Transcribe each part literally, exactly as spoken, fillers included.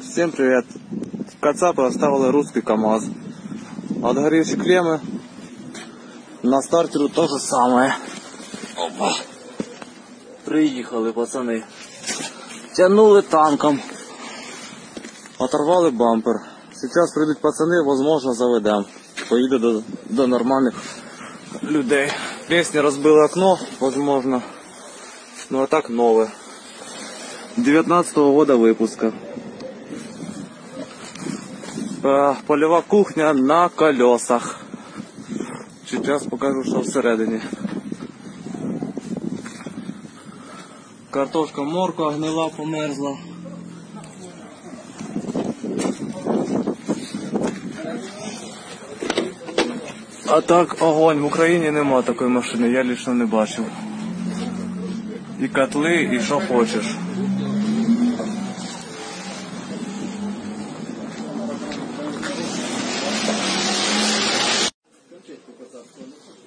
Всем привет! В Кацапе оставили русский КАМАЗ. Отгоревшие кремы. На стартеру то же самое. Опа! Приехали, пацаны. Тянули танком. Оторвали бампер. Сейчас придут пацаны, возможно, заведем. Поеду до, до нормальных людей. Песня разбила окно, возможно. Ну а так новое. девятнадцатого года выпуска. Э, полева кухня на колесах. Сейчас покажу, что всередині. Картошка морква гнила, померзла. А так огонь. В Україні нема такої машини, я лично не бачив. І котли, і що хочеш.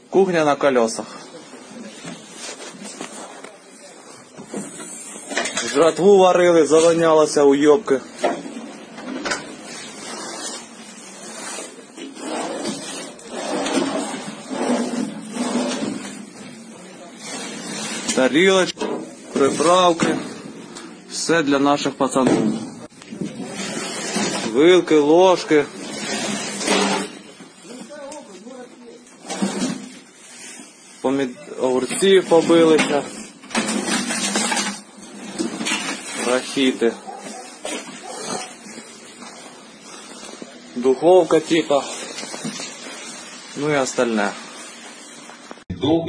Кухня на колесах. Жратву варили, завонялося у йобки. Тарілочки, приправки, все для наших пацанів. Вилки, ложки. Огурці побилися. Рахіти. Духовка типа. Ну и остальное. Долго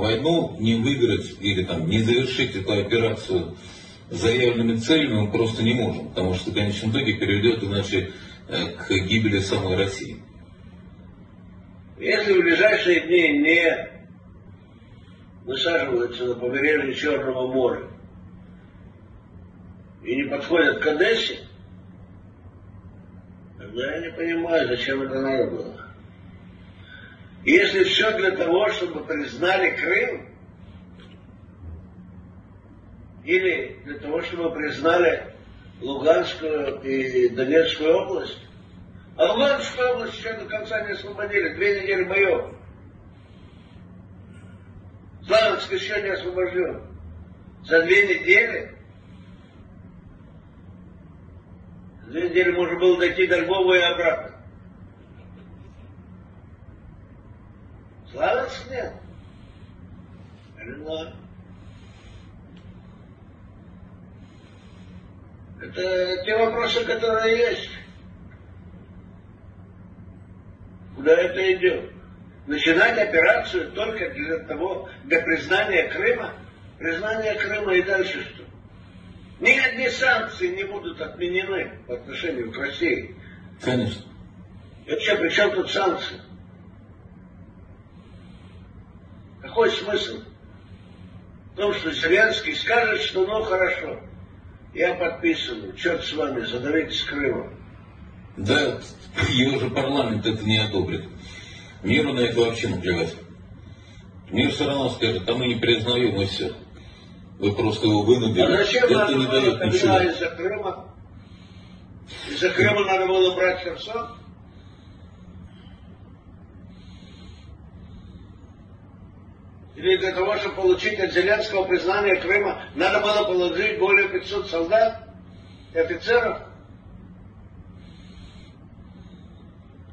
войну не выиграть или там не завершить эту операцию заявленными целями мы просто не можем, потому что в конечном итоге приведет иначе к гибели самой России. Если в ближайшие дни не высаживаются на побережье Черного моря и не подходят к Одессе, тогда я не понимаю, зачем это надо было. Если все для того, чтобы признали Крым, или для того, чтобы признали Луганскую и Донецкую область, а Луганскую область еще до конца не освободили, две недели боев. Славянск еще не освобожден. За две недели, за две недели можно было дойти до Львова и обратно. Славянск нет. Это те вопросы, которые есть. Куда это идет? Начинать операцию только для того, для признания Крыма. Признание Крыма и дальше что? Ни одни санкции не будут отменены по отношению к России. Конечно. И вообще, при чем тут санкции? Какой смысл? В том, что Зеленский скажет, что ну хорошо, я подписываю, черт с вами, задавите с Крымом. Да, его же парламент это не одобрит. Миру на это вообще наплевать. Мир все равно скажет, а мы не признаем и все. Вы просто его вынудили. А зачем это надо не дает ничего. Из-за Крыма? Из-за Крыма надо было брать Херсон? Или для того, чтобы получить от Зеленского признание Крыма, надо было положить более пятисот солдат и офицеров?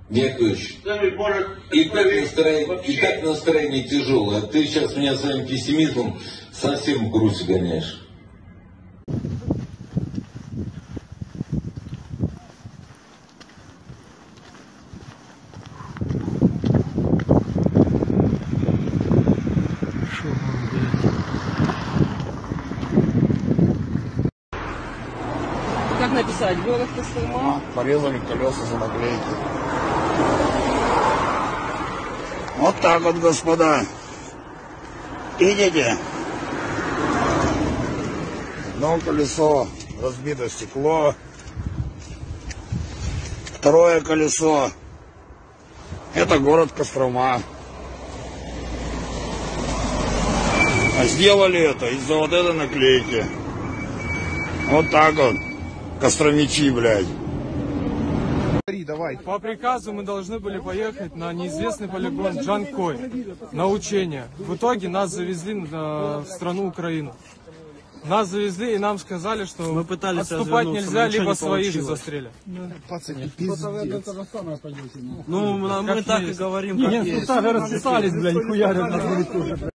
Яковлевич, и, и так настроение тяжелое. Ты сейчас меня своим пессимизмом совсем в грусть гоняешь. Как написать? Город Костромичи. Порезали колеса за наклейки. Вот так вот, господа. Видите? Одно колесо, разбито стекло. Второе колесо. Это город Кострома. А сделали это из-за вот этой наклейки. Вот так вот. Костромичи, блядь. Давай. По приказу мы должны были поехать на неизвестный полигон Джанкой на учения. В итоге нас завезли в страну Украину. Нас завезли и нам сказали, что мы пытались отступать нельзя, либо не свои же застрелят. Пацаны, пиздец. Ну, мы, мы так и говорим. Нет, ну так расписались, блядь, хуярят.